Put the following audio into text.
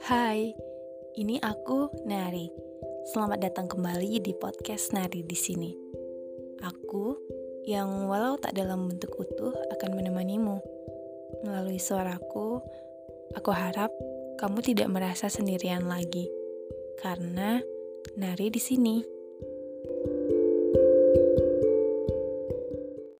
Hai, ini aku Nari. Selamat datang kembali di podcast Nari di sini. Aku yang walau tak dalam bentuk utuh akan menemanimu. Melalui suaraku, aku harap kamu tidak merasa sendirian lagi. Karena Nari di sini.